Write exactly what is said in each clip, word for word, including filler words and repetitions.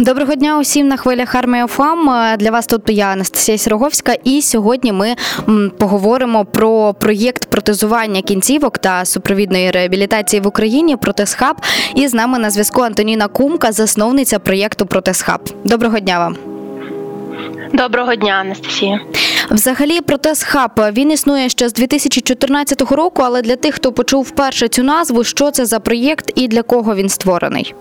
Доброго дня усім на хвилях Армія еф ем. Для вас тут я, Анастасія Сироговська, і сьогодні ми поговоримо про проєкт протезування кінцівок та супровідної реабілітації в Україні «Протез Хаб». І з нами на зв'язку Антоніна Кумка, засновниця проєкту «Протез Хаб». Доброго дня вам. Доброго дня, Анастасія. Взагалі, «Протез Хаб», він існує ще з дві тисячі чотирнадцятого року, але для тих, хто почув вперше цю назву, що це за проєкт і для кого він створений?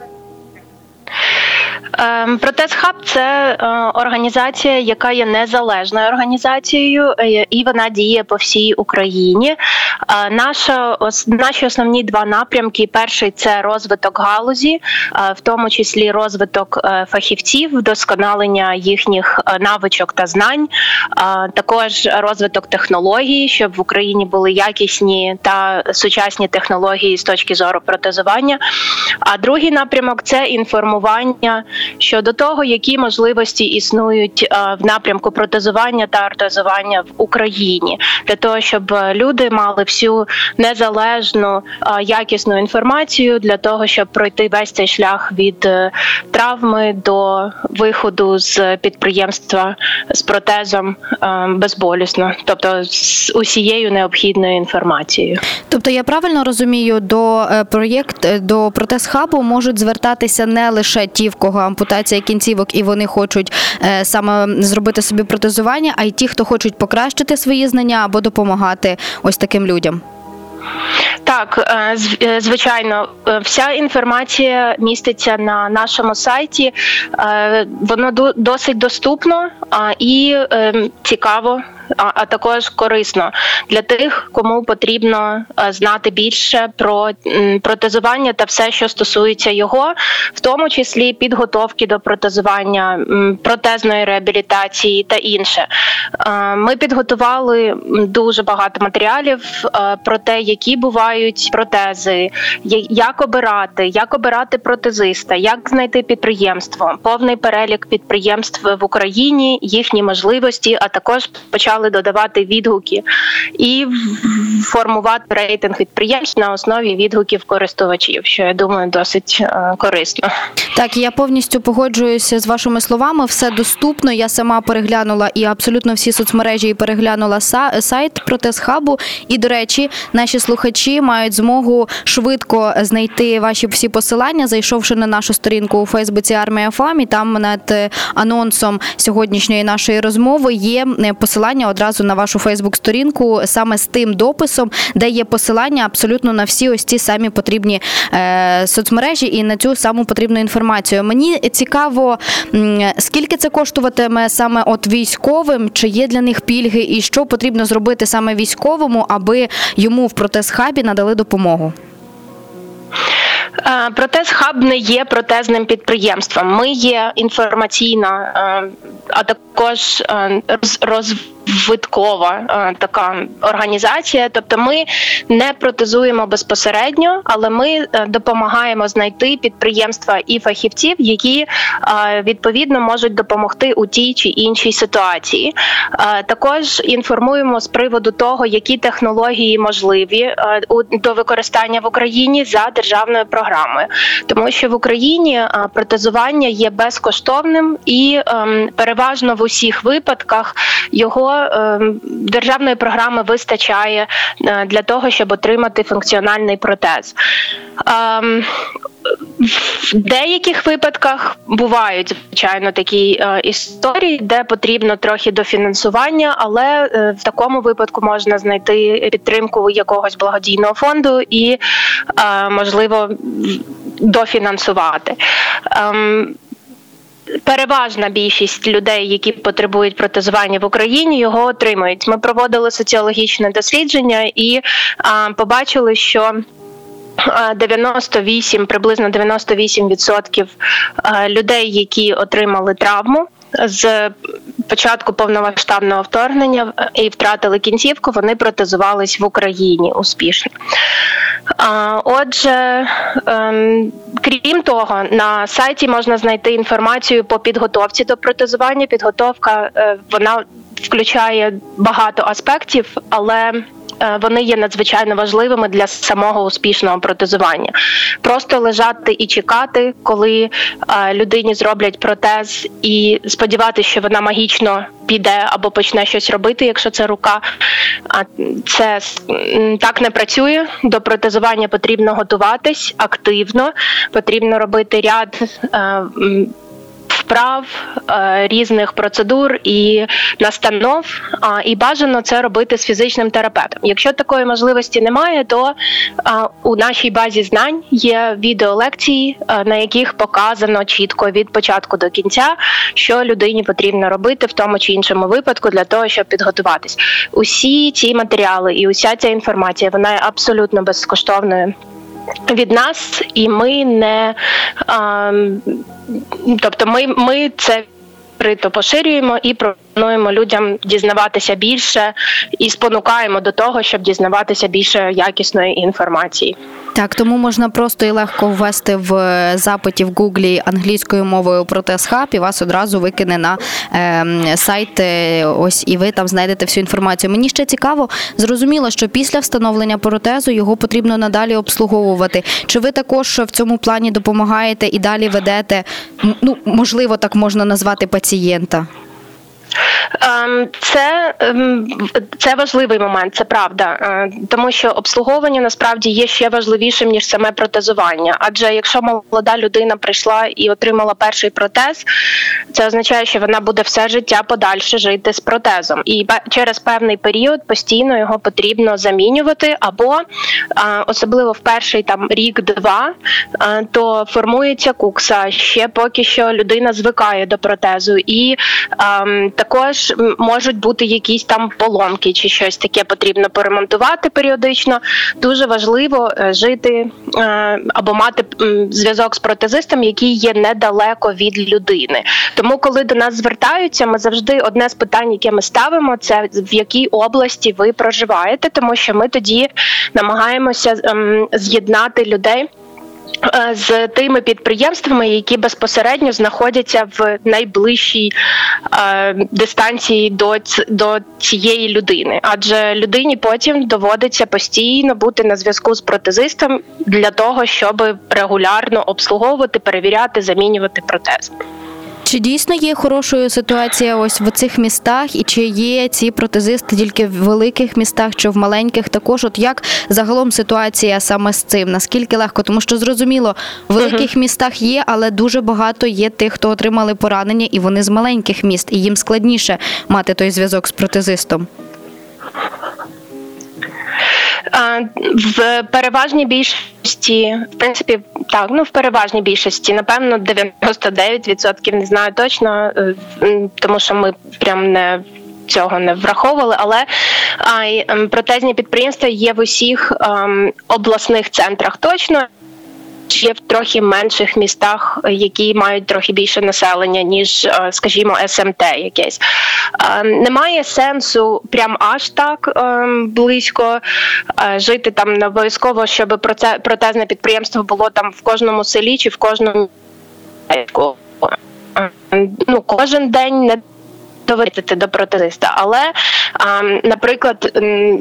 Протез Хаб – це організація, яка є незалежною організацією, і вона діє по всій Україні. Наша, наші основні два напрямки. Перший – це розвиток галузі, в тому числі розвиток фахівців, вдосконалення їхніх навичок та знань, також розвиток технологій, щоб в Україні були якісні та сучасні технології з точки зору протезування. А другий напрямок – це інформування щодо того, які можливості існують в напрямку протезування та ортезування в Україні, для того, щоб люди мали всю незалежну, якісну інформацію, для того, щоб пройти весь цей шлях від травми до виходу з підприємства з протезом безболісно, тобто з усією необхідною інформацією. Тобто я правильно розумію, до проєкт, до «Протез Хабу» можуть звертатися не лише ті, в кого ампутація кінцівок і вони хочуть е, саме зробити собі протезування, а й ті, хто хочуть покращити свої знання або допомагати ось таким людям? Так, звичайно, вся інформація міститься на нашому сайті, воно досить доступно і цікаво, а також корисно для тих, кому потрібно знати більше про протезування та все, що стосується його, в тому числі підготовки до протезування, протезної реабілітації та інше. Ми підготували дуже багато матеріалів про те, які бувають протези, як обирати, як обирати протезиста, як знайти підприємство, повний перелік підприємств в Україні, їхні можливості, а також почали додавати відгуки і формувати рейтинг підприємств на основі відгуків користувачів, що, я думаю, досить корисно. Так, я повністю погоджуюся з вашими словами, все доступно, я сама переглянула і абсолютно всі соцмережі, і переглянула сайт «Протез Хабу», і, до речі, наші слухачі мають змогу швидко знайти ваші всі посилання, зайшовши на нашу сторінку у Фейсбуці «Армія еф ем», і там над анонсом сьогоднішньої нашої розмови є посилання одразу на вашу Фейсбук-сторінку саме з тим дописом, де є посилання абсолютно на всі ось ці самі потрібні соцмережі і на цю саму потрібну інформацію. Мені цікаво, скільки це коштуватиме саме от військовим, чи є для них пільги і що потрібно зробити саме військовому, аби йому в «Протез Хабі» надали допомогу? «Протез Хаб» не є протезним підприємством. Ми є інформаційна, а також розвиткова така організація. Тобто ми не протезуємо безпосередньо, але ми допомагаємо знайти підприємства і фахівців, які відповідно можуть допомогти у тій чи іншій ситуації. Також інформуємо з приводу того, які технології можливі до використання в Україні за державною програмою. Програми. Тому що в Україні протезування є безкоштовним і ем, переважно в усіх випадках його ем, державної програми вистачає е, для того, щоб отримати функціональний протез. Ем, В деяких випадках бувають, звичайно, такі е, історії, де потрібно трохи дофінансування, але е, в такому випадку можна знайти підтримку якогось благодійного фонду і, е, можливо, дофінансувати. Ем, Переважна більшість людей, які потребують протезування в Україні, його отримують. Ми проводили соціологічне дослідження і е, побачили, що дев'яносто вісім, приблизно дев'яносто вісім відсотків людей, які отримали травму з початку повномасштабного вторгнення і втратили кінцівку, вони протезувались в Україні успішно. Отже, крім того, на сайті можна знайти інформацію по підготовці до протезування. Підготовка, вона включає багато аспектів, але вони є надзвичайно важливими для самого успішного протезування. Просто лежати і чекати, коли людині зроблять протез, і сподіватися, що вона магічно піде або почне щось робити, якщо це рука. Це так не працює. До протезування потрібно готуватись активно, потрібно робити ряд вправ, різних процедур і настанов, і бажано це робити з фізичним терапевтом. Якщо такої можливості немає, то у нашій базі знань є відеолекції, на яких показано чітко від початку до кінця, що людині потрібно робити в тому чи іншому випадку для того, щоб підготуватись. Усі ці матеріали і уся ця інформація, вона є абсолютно безкоштовною від нас, і ми не а, тобто ми, ми це відкрито поширюємо і пропонуємо людям дізнаватися більше і спонукаємо до того, щоб дізнаватися більше якісної інформації. Так, тому можна просто і легко ввести в запиті в Гуглі англійською мовою Protez Hub, і вас одразу викине на е, сайт, ось, і ви там знайдете всю інформацію. Мені ще цікаво, зрозуміло, що після встановлення протезу його потрібно надалі обслуговувати. Чи ви також в цьому плані допомагаєте і далі ведете, ну, можливо, так можна назвати, пацієнта? Це, це важливий момент, це правда. Тому що обслуговування насправді є ще важливішим, ніж саме протезування. Адже якщо молода людина прийшла і отримала перший протез, це означає, що вона буде все життя подальше жити з протезом. І через певний період постійно його потрібно замінювати, або особливо в перший там, рік-два, то формується кукса. Ще поки що людина звикає до протезу. І також можуть бути якісь там поломки чи щось таке, потрібно поремонтувати періодично. Дуже важливо жити або мати зв'язок з протезистом, який є недалеко від людини. Тому, коли до нас звертаються, ми завжди одне з питань, яке ми ставимо, це в якій області ви проживаєте, тому що ми тоді намагаємося з'єднати людей з тими підприємствами, які безпосередньо знаходяться в найближчій е, дистанції до, до цієї людини. Адже людині потім доводиться постійно бути на зв'язку з протезистом для того, щоб регулярно обслуговувати, перевіряти, замінювати протез. Чи дійсно є хорошою ситуація ось в цих містах, і чи є ці протезисти тільки в великих містах, чи в маленьких також? От як загалом ситуація саме з цим? Наскільки легко? Тому що, зрозуміло, в великих uh-huh. містах є, але дуже багато є тих, хто отримали поранення, і вони з маленьких міст, і їм складніше мати той зв'язок з протезистом. В переважній більшості, в принципі, так, ну в переважній більшості, напевно, дев'яносто дев'ять відсотків, не знаю точно, тому що ми прям не цього не враховували, але протезні підприємства є в усіх обласних центрах точно. Є в трохи менших містах, які мають трохи більше населення, ніж, скажімо, ес ем те якесь. Немає сенсу прям аж так близько жити там не обов'язково, щоб протезне підприємство було там в кожному селі чи в кожному. Ну, кожен день не доводити до протезиста, але, наприклад,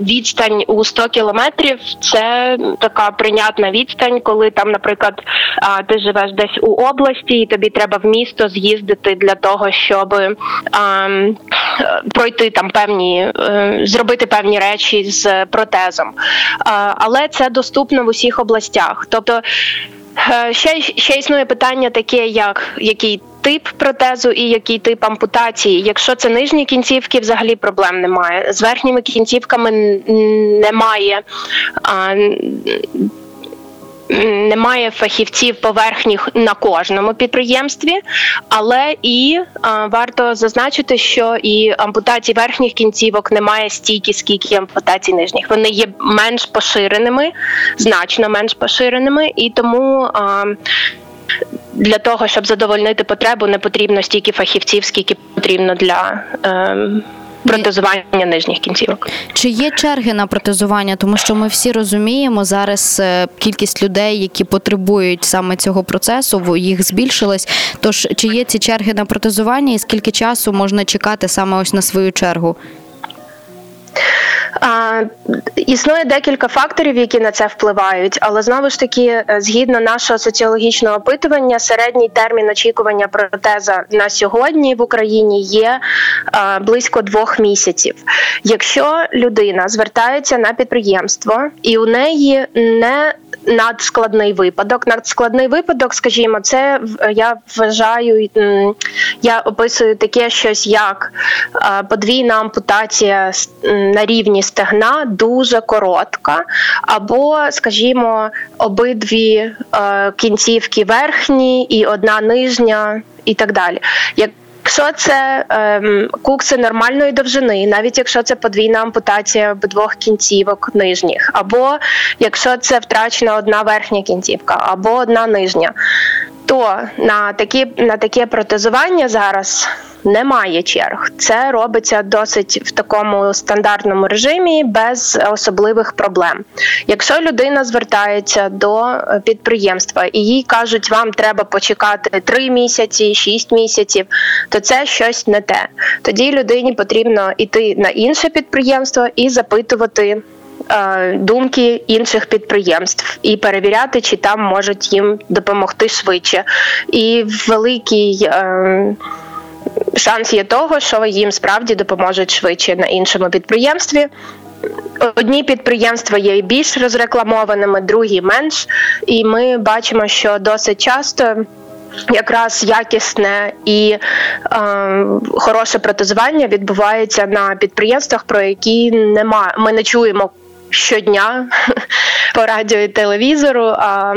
відстань у сто кілометрів – це така прийнятна відстань, коли там, наприклад, ти живеш десь у області і тобі треба в місто з'їздити для того, щоб пройти там певні, зробити певні речі з протезом. Але це доступно в усіх областях. Тобто, ще, ще існує питання таке, як який тип протезу і який тип ампутації. Якщо це нижні кінцівки, взагалі проблем немає. З верхніми кінцівками немає, а, немає фахівців поверхніх на кожному підприємстві, але і а, варто зазначити, що і ампутацій верхніх кінцівок немає стільки, скільки ампутацій нижніх. Вони є менш поширеними, значно менш поширеними, і тому а, для того, щоб задовольнити потребу, не потрібно стільки фахівців, скільки потрібно для е, протезування нижніх кінцівок. Чи є черги на протезування? Тому що ми всі розуміємо, зараз кількість людей, які потребують саме цього процесу, їх збільшилось. Тож, чи є ці черги на протезування і скільки часу можна чекати саме ось на свою чергу? Існує декілька факторів, які на це впливають, але знову ж таки, згідно нашого соціологічного опитування, середній термін очікування протеза на сьогодні в Україні є близько двох місяців. Якщо людина звертається на підприємство і у неї не надскладний випадок, надскладний випадок, скажімо, це я вважаю, я описую таке щось як подвійна ампутація на рівні стегна, дуже коротка, або, скажімо, обидві е, кінцівки верхні і одна нижня і так далі. Як Якщо це ем, кукси нормальної довжини, навіть якщо це подвійна ампутація обидвох кінцівок нижніх, або якщо це втрачена одна верхня кінцівка, або одна нижня, то на такі, на таке протезування зараз немає черг. Це робиться досить в такому стандартному режимі, без особливих проблем. Якщо людина звертається до підприємства і їй кажуть, вам треба почекати три місяці, шість місяців, то це щось не те. Тоді людині потрібно йти на інше підприємство і запитувати думки інших підприємств і перевіряти, чи там можуть їм допомогти швидше. І великий е, шанс є того, що їм справді допоможуть швидше на іншому підприємстві. Одні підприємства є більш розрекламованими, другі менш. І ми бачимо, що досить часто якраз якісне і е, хороше протезування відбувається на підприємствах, про які нема, ми не чуємо щодня по радіо і телевізору, а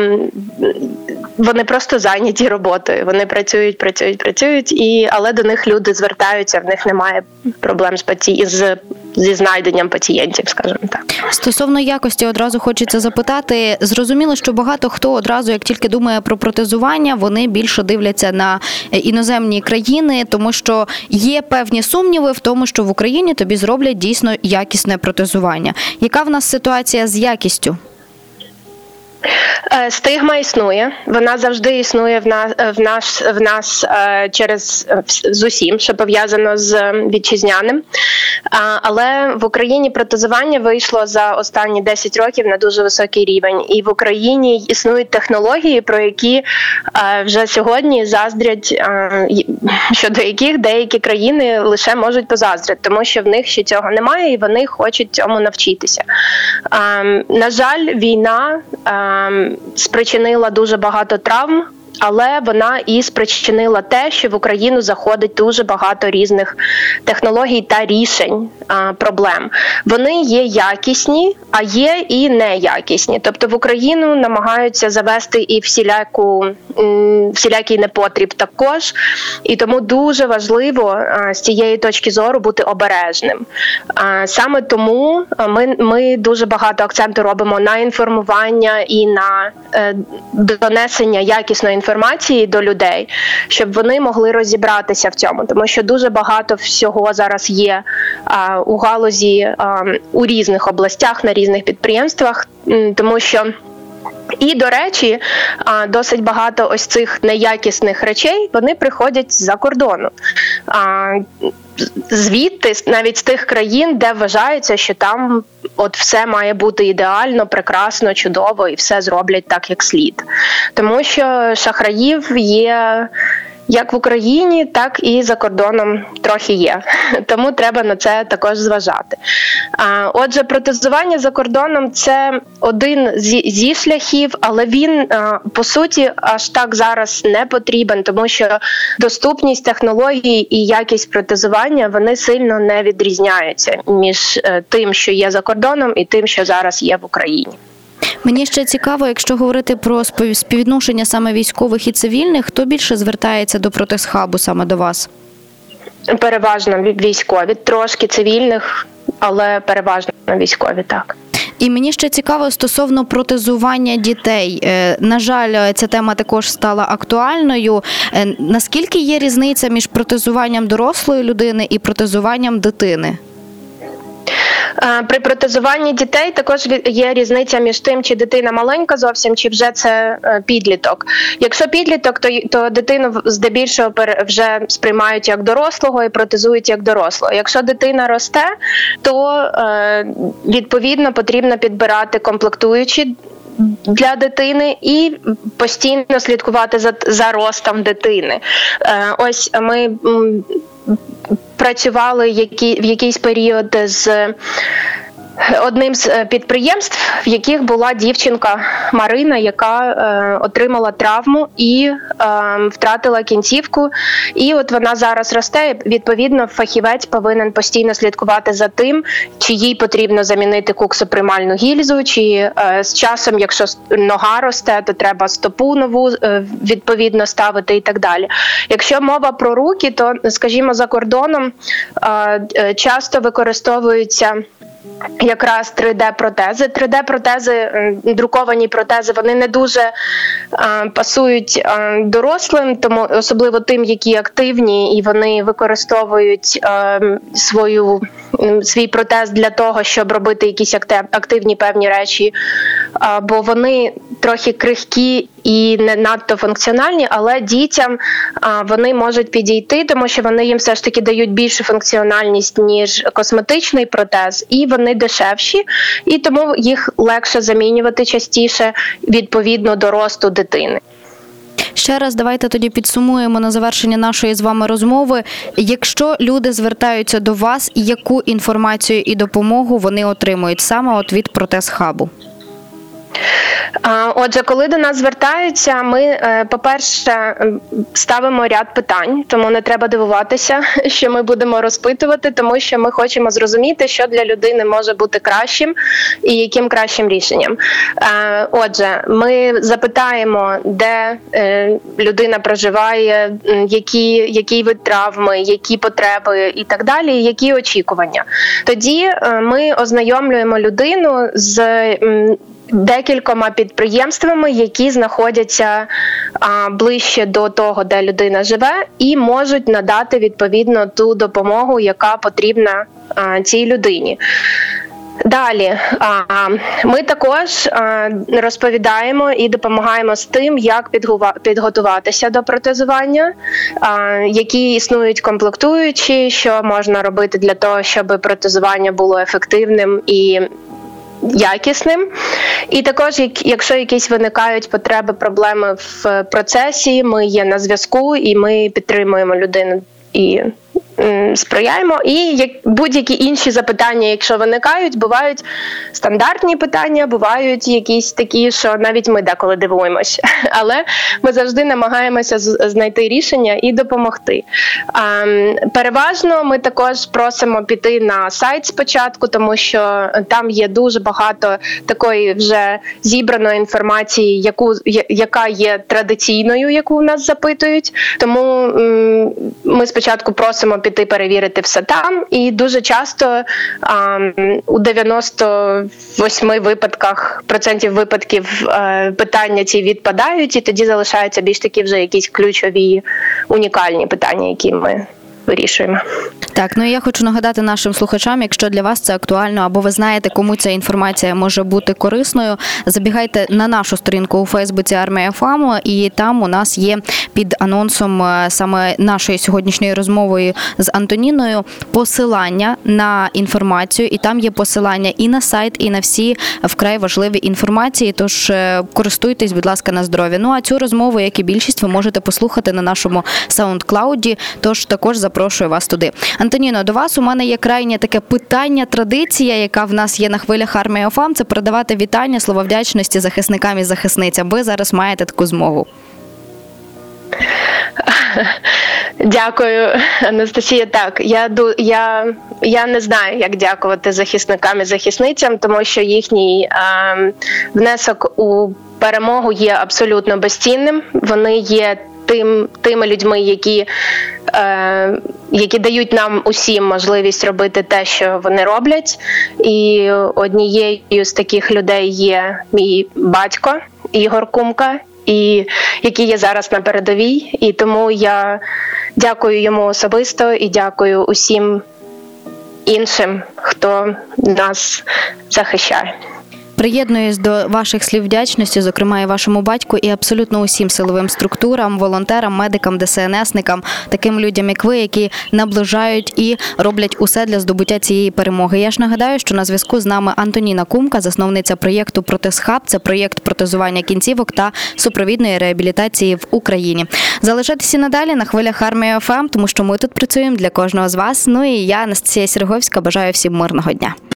вони просто зайняті роботою. Вони працюють, працюють, працюють, і, але до них люди звертаються, в них немає проблем з паці... з, зі знайденням пацієнтів, скажімо так. Стосовно якості одразу хочеться запитати. Зрозуміло, що багато хто одразу, як тільки думає про протезування, вони більше дивляться на іноземні країни, тому що є певні сумніви в тому, що в Україні тобі зроблять дійсно якісне протезування. Яка в нас ситуація з якістю? Стигма існує, вона завжди існує в нас, в нас, в нас через з усім, що пов'язано з вітчизняним. Але в Україні протезування вийшло за останні десять років на дуже високий рівень. І в Україні існують технології, про які вже сьогодні заздрять, щодо яких деякі країни лише можуть позаздрити, тому що в них ще цього немає і вони хочуть цьому навчитися. На жаль, війна спричинила дуже багато травм, але вона і спричинила те, що в Україну заходить дуже багато різних технологій та рішень а, проблем. Вони є якісні, а є і неякісні. Тобто в Україну намагаються завести і всіляку, всілякий непотріб також, і тому дуже важливо а, з цієї точки зору бути обережним. А, саме тому ми, ми дуже багато акценту робимо на інформування і на е, донесення якісної інформації інформації до людей, щоб вони могли розібратися в цьому, тому що дуже багато всього зараз є а, у галузі а, у різних областях, на різних підприємствах, тому що і, до речі, досить багато ось цих неякісних речей, вони приходять з-за кордону. Звідти, навіть з тих країн, де вважається, що там от все має бути ідеально, прекрасно, чудово і все зроблять так, як слід. Тому що шахраїв є як в Україні, так і за кордоном трохи є. Тому треба на це також зважати. Отже, протезування за кордоном – це один зі шляхів, але він, по суті, аж так зараз не потрібен, тому що доступність технологій і якість протезування, вони сильно не відрізняються між тим, що є за кордоном, і тим, що зараз є в Україні. Мені ще цікаво, якщо говорити про співвідношення саме військових і цивільних, хто більше звертається до протезхабу саме до вас? Переважно військові, трошки цивільних, але переважно військові, так. І мені ще цікаво стосовно протезування дітей. На жаль, ця тема також стала актуальною. Наскільки є різниця між протезуванням дорослої людини і протезуванням дитини? При протезуванні дітей також є різниця між тим, чи дитина маленька зовсім, чи вже це підліток. Якщо підліток, то, то дитину здебільшого вже сприймають як дорослого і протезують як дорослого. Якщо дитина росте, то відповідно потрібно підбирати комплектуючі для дитини і постійно слідкувати за, за ростом дитини. Ось ми працювали які, в якийсь період з одним з підприємств, в яких була дівчинка Марина, яка е, отримала травму і е, втратила кінцівку. І от вона зараз росте, відповідно, фахівець повинен постійно слідкувати за тим, чи їй потрібно замінити куксоприймальну гільзу, чи е, з часом, якщо нога росте, то треба стопу нову е, відповідно ставити і так далі. Якщо мова про руки, то, скажімо, за кордоном е, часто використовуються якраз три Д-протези. три Д-протези, друковані протези, вони не дуже е, пасують е, дорослим, тому особливо тим, які активні, і вони використовують е, свою, е, свій протез для того, щоб робити якісь активні певні речі, е, бо вони трохи крихкі і не надто функціональні, але дітям а, вони можуть підійти, тому що вони їм все ж таки дають більшу функціональність, ніж косметичний протез, і вони дешевші, і тому їх легше замінювати частіше відповідно до росту дитини. Ще раз давайте тоді підсумуємо на завершення нашої з вами розмови. Якщо люди звертаються до вас, яку інформацію і допомогу вони отримують саме от від протез-хабу? Отже, коли до нас звертаються, ми, по-перше, ставимо ряд питань, тому не треба дивуватися, що ми будемо розпитувати, тому що ми хочемо зрозуміти, що для людини може бути кращим і яким кращим рішенням. Отже, ми запитаємо, де людина проживає, які, який вид травми, які потреби і так далі, які очікування. Тоді ми ознайомлюємо людину з декількома підприємствами, які знаходяться а, ближче до того, де людина живе, і можуть надати відповідно ту допомогу, яка потрібна а, цій людині. Далі, ми також розповідаємо і допомагаємо з тим, як підготуватися до протезування, які існують комплектуючі, що можна робити для того, щоб протезування було ефективним і якісним. І також, якщо якісь виникають потреби, проблеми в процесі, ми є на зв'язку і ми підтримуємо людину і сприяємо. І будь-які інші запитання, якщо виникають, бувають стандартні питання, бувають якісь такі, що навіть ми деколи дивуємося. Але ми завжди намагаємося знайти рішення і допомогти. Переважно ми також просимо піти на сайт спочатку, тому що там є дуже багато такої вже зібраної інформації, яку, яка є традиційною, яку в нас запитують. Тому ми спочатку просимо піти Піти перевірити все там, і дуже часто а, у дев'яносто вісім випадках процентів випадків а, питання ці відпадають, і тоді залишаються більш такі вже якісь ключові унікальні питання, які ми вирішуємо. Так, ну і я хочу нагадати нашим слухачам, якщо для вас це актуально, або ви знаєте, кому ця інформація може бути корисною, забігайте на нашу сторінку у Фейсбуці «Армія еф ем», і там у нас є під анонсом саме нашої сьогоднішньої розмови з Антоніною посилання на інформацію, і там є посилання і на сайт, і на всі вкрай важливі інформації, тож користуйтесь, будь ласка, на здоров'я. Ну а цю розмову, як і більшість, ви можете послухати на нашому SoundCloud, тож також запрошую вас туди. Антоніно, до вас у мене є крайнє таке питання, традиція, яка в нас є на хвилях «Армія еф ем», це передавати вітання, слова вдячності захисникам і захисницям. Ви зараз маєте таку змогу. Дякую, Анастасія. Так, я, я, я не знаю, як дякувати захисникам і захисницям, тому що їхній е, внесок у перемогу є абсолютно безцінним. Вони є Тим, тими людьми, які, е, які дають нам усім можливість робити те, що вони роблять. І однією з таких людей є мій батько Ігор Кумка, і, який є зараз на передовій. І тому я дякую йому особисто і дякую усім іншим, хто нас захищає. Приєднуюсь до ваших слів вдячності, зокрема і вашому батьку, і абсолютно усім силовим структурам, волонтерам, медикам, ДСНСникам, таким людям, як ви, які наближають і роблять усе для здобуття цієї перемоги. Я ж нагадаю, що на зв'язку з нами Антоніна Кумка, засновниця проєкту «Протез Хаб». Це проєкт протезування кінцівок та супровідної реабілітації в Україні. Залишайтеся надалі на хвилях Армії еф ем, тому що ми тут працюємо для кожного з вас. Ну і я, Анастасія Сироговська, бажаю всім мирного дня.